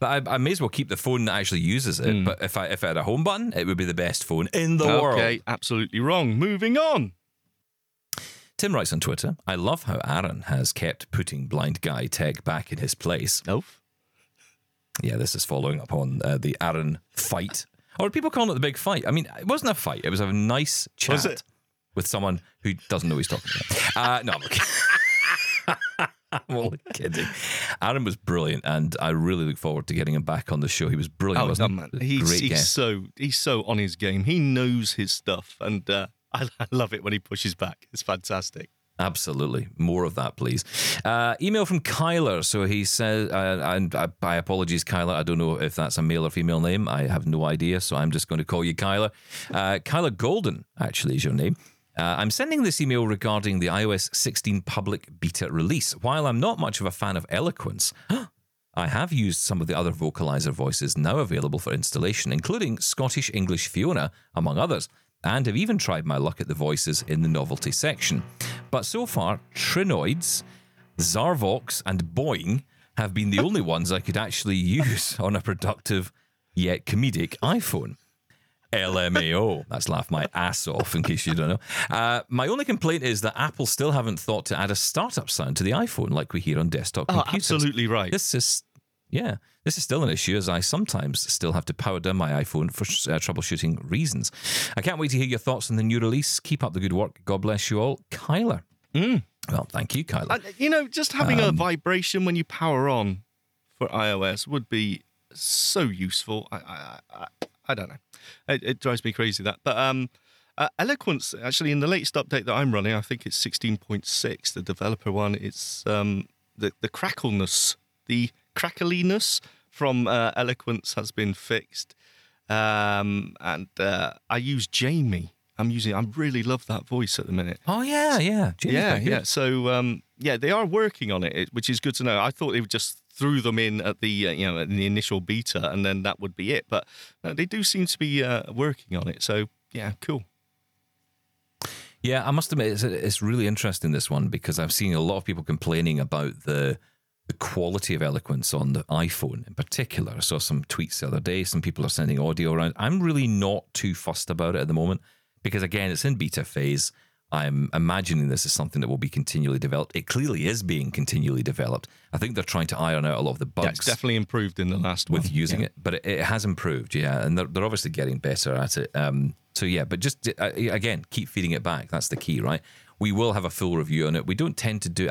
that I may as well keep the phone that actually uses it. But if I had a home button, it would be the best phone in the world. Okay, absolutely wrong. Moving on. Tim writes on Twitter, I love how Aaron has kept putting Blind Guy Tech back in his place. Nope. Yeah, this is following up on the Aaron fight. Or people call it the big fight. I mean, it wasn't a fight. It was a nice chat with someone who doesn't know what he's talking about. No, I'm kidding. I'm only kidding. Aaron was brilliant, and I really look forward to getting him back on the show. He was brilliant, wasn't he? He's so on his game. He knows his stuff, and I love it when he pushes back. It's fantastic. Absolutely. More of that, please. Email from Kyler. So he says, and I apologies, Kyler. I don't know if that's a male or female name. I have no idea. So I'm just going to call you Kyler. Kyler Golden, actually, is your name. I'm sending this email regarding the iOS 16 public beta release. While I'm not much of a fan of Eloquence, I have used some of the other vocalizer voices now available for installation, including Scottish English Fiona, among others. and have even tried my luck at the voices in the novelty section. But so far, Trinoids, Zarvox, and Boing have been the only ones I could actually use on a productive yet comedic iPhone. LMAO. That's laugh my ass off, in case you don't know. My only complaint is that Apple still haven't thought to add a startup sound to the iPhone like we hear on desktop computers. Absolutely right. This is still an issue, as I sometimes still have to power down my iPhone for troubleshooting reasons. I can't wait to hear your thoughts on the new release. Keep up the good work. God bless you all. Kyler. Well, thank you, Kyler. Just having a vibration when you power on for iOS would be so useful. I don't know. It drives me crazy, that. But Eloquence, actually, in the latest update that I'm running, I think it's 16.6, the developer one. It's the crackliness from Eloquence has been fixed. And I use Jamie. I really love that voice at the minute. Oh, yeah, yeah. Jamie's. So, they are working on it, which is good to know. I thought they would just threw them in at the in the initial beta, and then that would be it. But they do seem to be working on it. So yeah, cool. Yeah, I must admit it's really interesting, this one, because I've seen a lot of people complaining about the quality of Eloquence on the iPhone in particular. I saw some tweets the other day. Some people are sending audio around. I'm really not too fussed about it at the moment because, again, it's in beta phase. I'm imagining this is something that will be continually developed. It clearly is being continually developed. I think they're trying to iron out a lot of the bugs. Yeah, it's definitely improved in the last one. With using it, but it has improved, and they're obviously getting better at it. But just, again, keep feeding it back. That's the key, right? We will have a full review on it. We don't tend to do...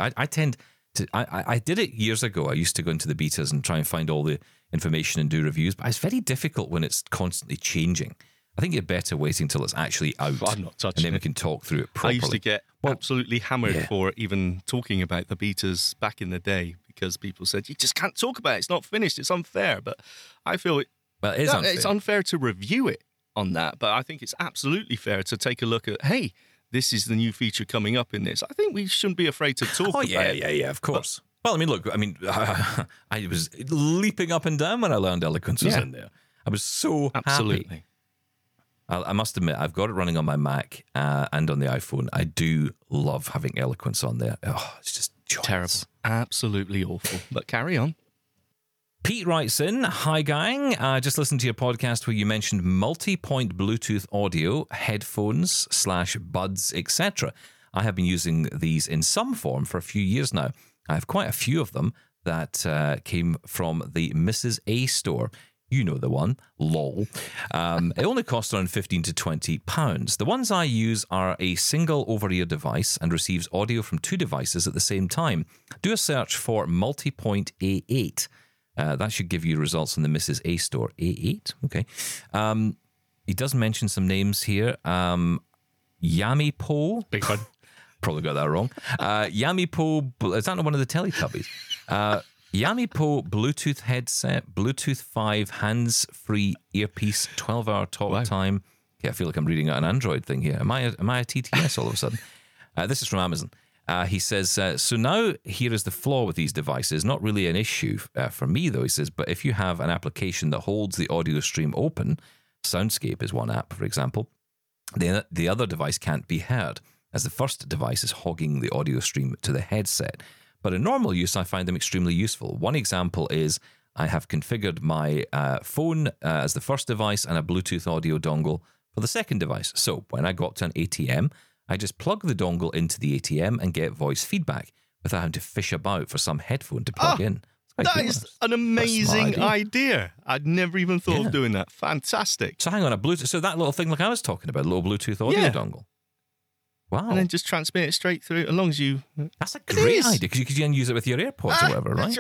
I did it years ago. I used to go into the betas and try and find all the information and do reviews, but it's very difficult when it's constantly changing. I think you're better waiting until it's actually out. I'm not touching it. And then we can talk through it properly. I used to get absolutely hammered for even talking about the betas back in the day because people said, you just can't talk about it. It's not finished. It's unfair. But I feel it's unfair to review it on that. But I think it's absolutely fair to take a look at, hey, this is the new feature coming up in this. I think we shouldn't be afraid to talk about it. Yeah, of course. But, I was leaping up and down when I learned Eloquence was in there. I was so happy. I must admit, I've got it running on my Mac and on the iPhone. I do love having Eloquence on there. Oh, it's just terrible. Absolutely awful. But carry on. Pete writes in, hi, gang. I just listened to your podcast where you mentioned multi-point Bluetooth audio, headphones /buds, etc. I have been using these in some form for a few years now. I have quite a few of them that came from the Mrs. A store. You know the one, lol. It only costs around £15 to £20. The ones I use are a single over-ear device and receives audio from two devices at the same time. Do a search for multi-point A8. That should give you results in the Mrs. A store. A8? Okay. He does mention some names here. Yamipo. Big one. Probably got that wrong. Yamipo. Is that not one of the Teletubbies? Yamipo Bluetooth headset, Bluetooth 5, hands-free earpiece, 12-hour talk time. Yeah, I feel like I'm reading an Android thing here. Am I a TTS all of a sudden? This is from Amazon. He says, so now here is the flaw with these devices. Not really an issue for me, though, he says, but if you have an application that holds the audio stream open, Soundscape is one app, for example, then the other device can't be heard, as the first device is hogging the audio stream to the headset. But in normal use, I find them extremely useful. One example is I have configured my phone as the first device and a Bluetooth audio dongle for the second device. So when I got to an ATM, I just plug the dongle into the ATM and get voice feedback without having to fish about for some headphone to plug in. That is an amazing idea. I'd never even thought of doing that. Fantastic. So hang on, a Bluetooth. So that little thing like I was talking about, a little Bluetooth audio dongle. Wow. And then just transmit it straight through, as long as you... That's a great idea, because you could then use it with your AirPods or whatever, right?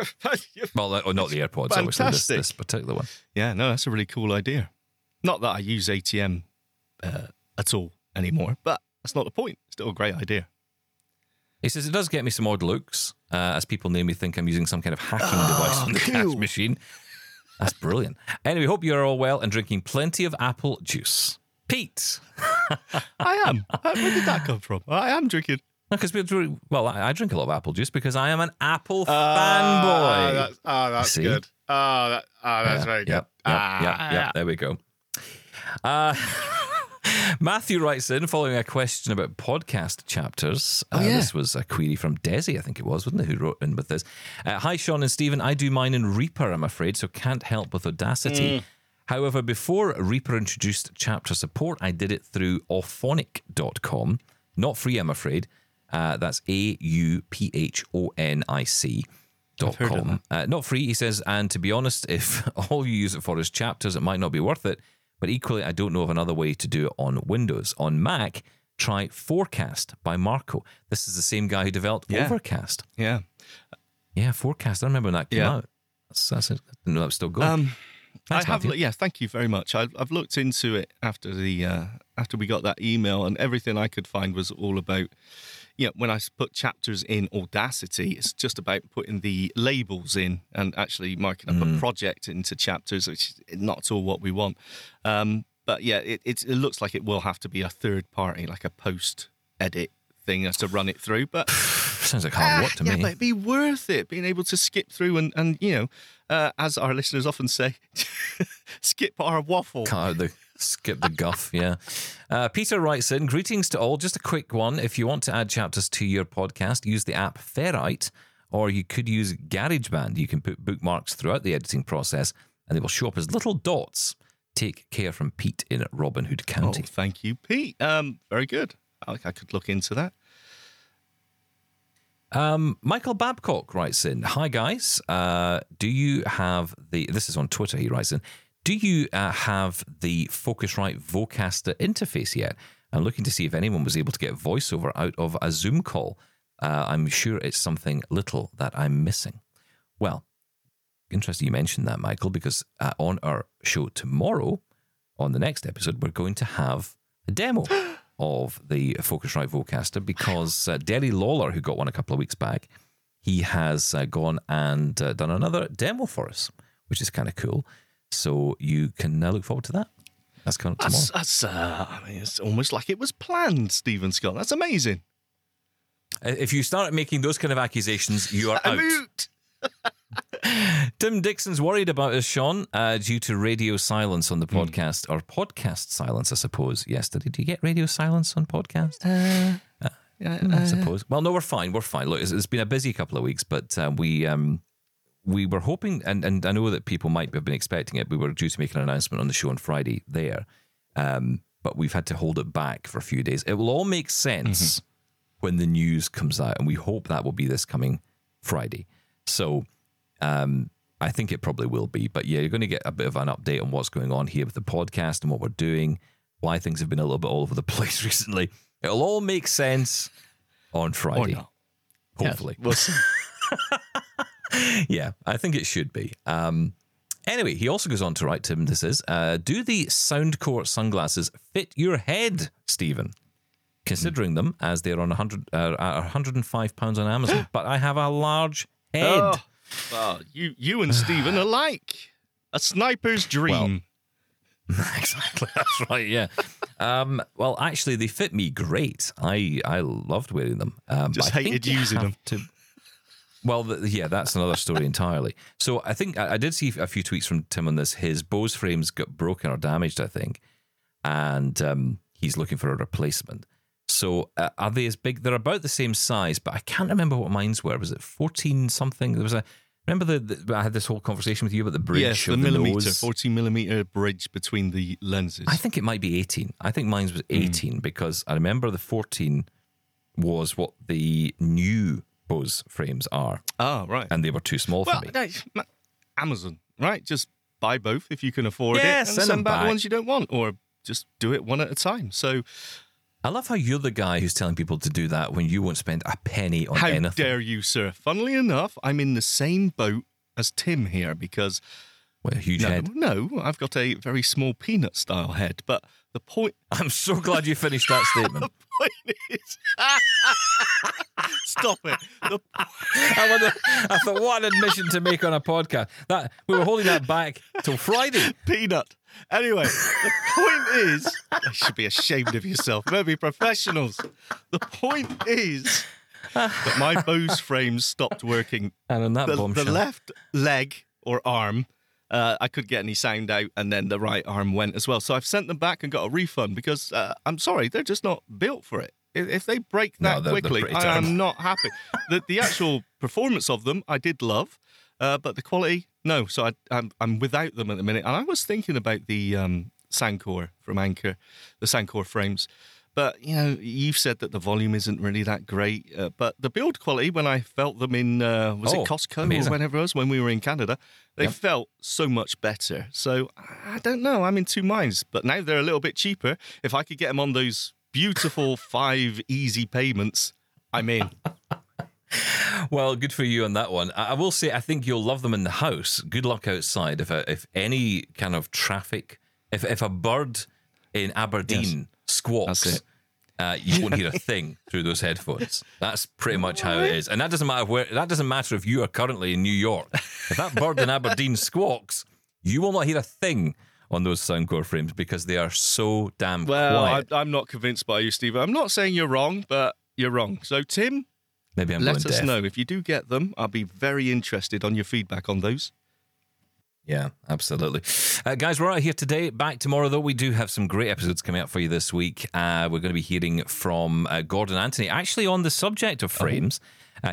Not the AirPods, fantastic. Obviously, this particular one. Yeah, no, that's a really cool idea. Not that I use ATM at all anymore, but that's not the point. Still a great idea. He says, it does get me some odd looks, as people namely think I'm using some kind of hacking device on the cash machine. That's brilliant. Anyway, hope you're all well and drinking plenty of apple juice. Pete. I am. Where did that come from? I am drinking. Because I drink a lot of apple juice because I am an Apple fanboy. That's good. That's very good. There we go. Matthew writes in following a question about podcast chapters. This was a query from Desi, I think it was, wasn't it, who wrote in with this. Hi, Sean and Stephen. I do mine in Reaper, I'm afraid, so can't help with Audacity. However, before Reaper introduced chapter support, I did it through auphonic.com. Not free, I'm afraid. That's auphonic.com. Not free, he says, and to be honest, if all you use it for is chapters, it might not be worth it. But equally, I don't know of another way to do it on Windows. On Mac, try Forecast by Marco. This is the same guy who developed Overcast. Yeah, Forecast. I remember when that came out. That's it. I didn't know that was still going. Thanks, Matthew. Thank you very much. I've looked into it after the after we got that email, and everything I could find was all about, when I put chapters in Audacity, it's just about putting the labels in and actually marking up a project into chapters, which is not at all what we want. But yeah, it looks like it will have to be a third party, like a post-edit thing to run it through. But sounds like hard work to me. Yeah, but it'd be worth it, being able to skip through and as our listeners often say, skip our waffle. Skip the guff, yeah. Peter writes in, greetings to all. Just a quick one. If you want to add chapters to your podcast, use the app Ferrite, or you could use GarageBand. You can put bookmarks throughout the editing process, and they will show up as little dots. Take care from Pete in Robin Hood County. Oh, thank you, Pete. Very good. I could look into that. Michael Babcock writes in, hi, guys. Do you have the... This is on Twitter, he writes in. Do you have the Focusrite Vocaster interface yet? I'm looking to see if anyone was able to get VoiceOver out of a Zoom call. I'm sure it's something little that I'm missing. Well, interesting you mentioned that, Michael, because on our show tomorrow, on the next episode, we're going to have a demo of the Focusrite Vocaster, because Derry Lawler, who got one a couple of weeks back, he has gone and done another demo for us, which is kind of cool. So you can look forward to that. That's coming tomorrow. I mean, it's almost like it was planned, Stephen Scott. That's amazing. If you start making those kind of accusations, you are out. Tim Dixon's worried about us, Sean, due to radio silence on the podcast, or podcast silence, I suppose. Yesterday, do you get radio silence on podcast? I suppose. Well, no, we're fine. We're fine. Look, it's been a busy couple of weeks, but we were hoping, and I know that people might have been expecting it, we were due to make an announcement on the show on Friday there, but we've had to hold it back for a few days. It will all make sense when the news comes out, and we hope that will be this coming Friday. So I think it probably will be, but yeah, you're going to get a bit of an update on what's going on here with the podcast and what we're doing, why things have been a little bit all over the place recently. It'll all make sense on Friday. Or not. Hopefully. Yes, we'll see. Yeah, I think it should be. Anyway, he also goes on to write to him, this is, do the Soundcore sunglasses fit your head, Stephen? Considering them, as they're on £105 on Amazon, but I have a large head. Oh, well, you and Stephen alike. A sniper's dream. Well, exactly, that's right, yeah. Well, actually, they fit me great. I loved wearing them. Just hated using them. Well, yeah, that's another story entirely. So I think I did see a few tweets from Tim on this. His Bose frames got broken or damaged, I think, and he's looking for a replacement. So are they as big? They're about the same size, but I can't remember what mine's were. Was it 14 something? There was a... Remember I had this whole conversation with you about the bridge. Yes, the millimeter, 14 millimeter bridge between the lenses. I think it might be 18. I think mine was 18 because I remember the 14 was what the new Bose frames are. Oh, right. And they were too small for me. No, Amazon, right? Just buy both if you can afford it, and send back the ones you don't want, or just do it one at a time. So I love how you're the guy who's telling people to do that when you won't spend a penny on anything. How dare you, sir? Funnily enough, I'm in the same boat as Tim here, because a huge head. No, I've got a very small peanut style head, but the point... I'm so glad you finished that statement. The point is... Stop it. I thought, what an admission to make on a podcast. That we were holding that back till Friday. Peanut. Anyway, the point is... You should be ashamed of yourself. Maybe professionals. The point is... that my Bose frames stopped working. And on that bombshell. The left leg or arm I could get any sound out, and then the right arm went as well. So I've sent them back and got a refund because I'm sorry, they're just not built for it. If they break that quickly, I am not happy. The actual performance of them, I did love, but the quality, no. So I'm without them at the minute. And I was thinking about the Soundcore from Anchor, the Soundcore Frames. But, you know, you've said that the volume isn't really that great. But the build quality, when I felt them in, was it Costco amazing. Or whenever it was, when we were in Canada, they felt so much better. So I don't know. I'm in two minds. But now they're a little bit cheaper. If I could get them on those beautiful 5 easy payments, I'm in. Well, good for you on that one. I will say, I think you'll love them in the house. Good luck outside. If any kind of traffic, if a bird in Aberdeen... Yes. Squawks, you won't hear a thing through those headphones. That's pretty much how it is, and that doesn't matter where. That doesn't matter if you are currently in New York. If that bird in Aberdeen squawks, you will not hear a thing on those Soundcore frames because they are so damn quiet. Well, I'm not convinced by you, Steve. I'm not saying you're wrong, but you're wrong. So, Tim, maybe I'm let us deaf. Know if you do get them. I'll be very interested on your feedback on those. Yeah, absolutely. Guys, we're out here today. Back tomorrow, though. We do have some great episodes coming up for you this week. We're going to be hearing from Gordon Anthony. Actually, on the subject of frames,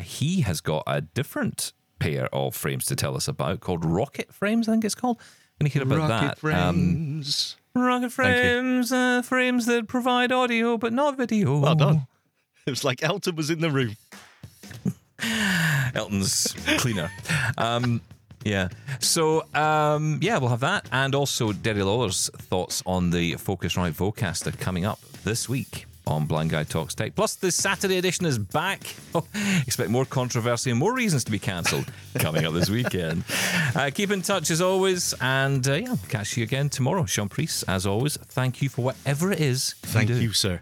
he has got a different pair of frames to tell us about called Rocket Frames, I think it's called. I'm going to hear about that. Frames. Rocket Frames. Frames that provide audio but not video. Well done. It was like Elton was in the room. Elton's cleaner. Yeah. So, we'll have that. And also, Derry Lawler's thoughts on the Focusrite Vocaster coming up this week on Blind Guy Talks Tech. Plus, the Saturday edition is back. Oh, expect more controversy and more reasons to be cancelled coming up this weekend. Keep in touch as always. And, we'll catch you again tomorrow. Sean Priest, as always, thank you for whatever it is you do. Thank you, sir.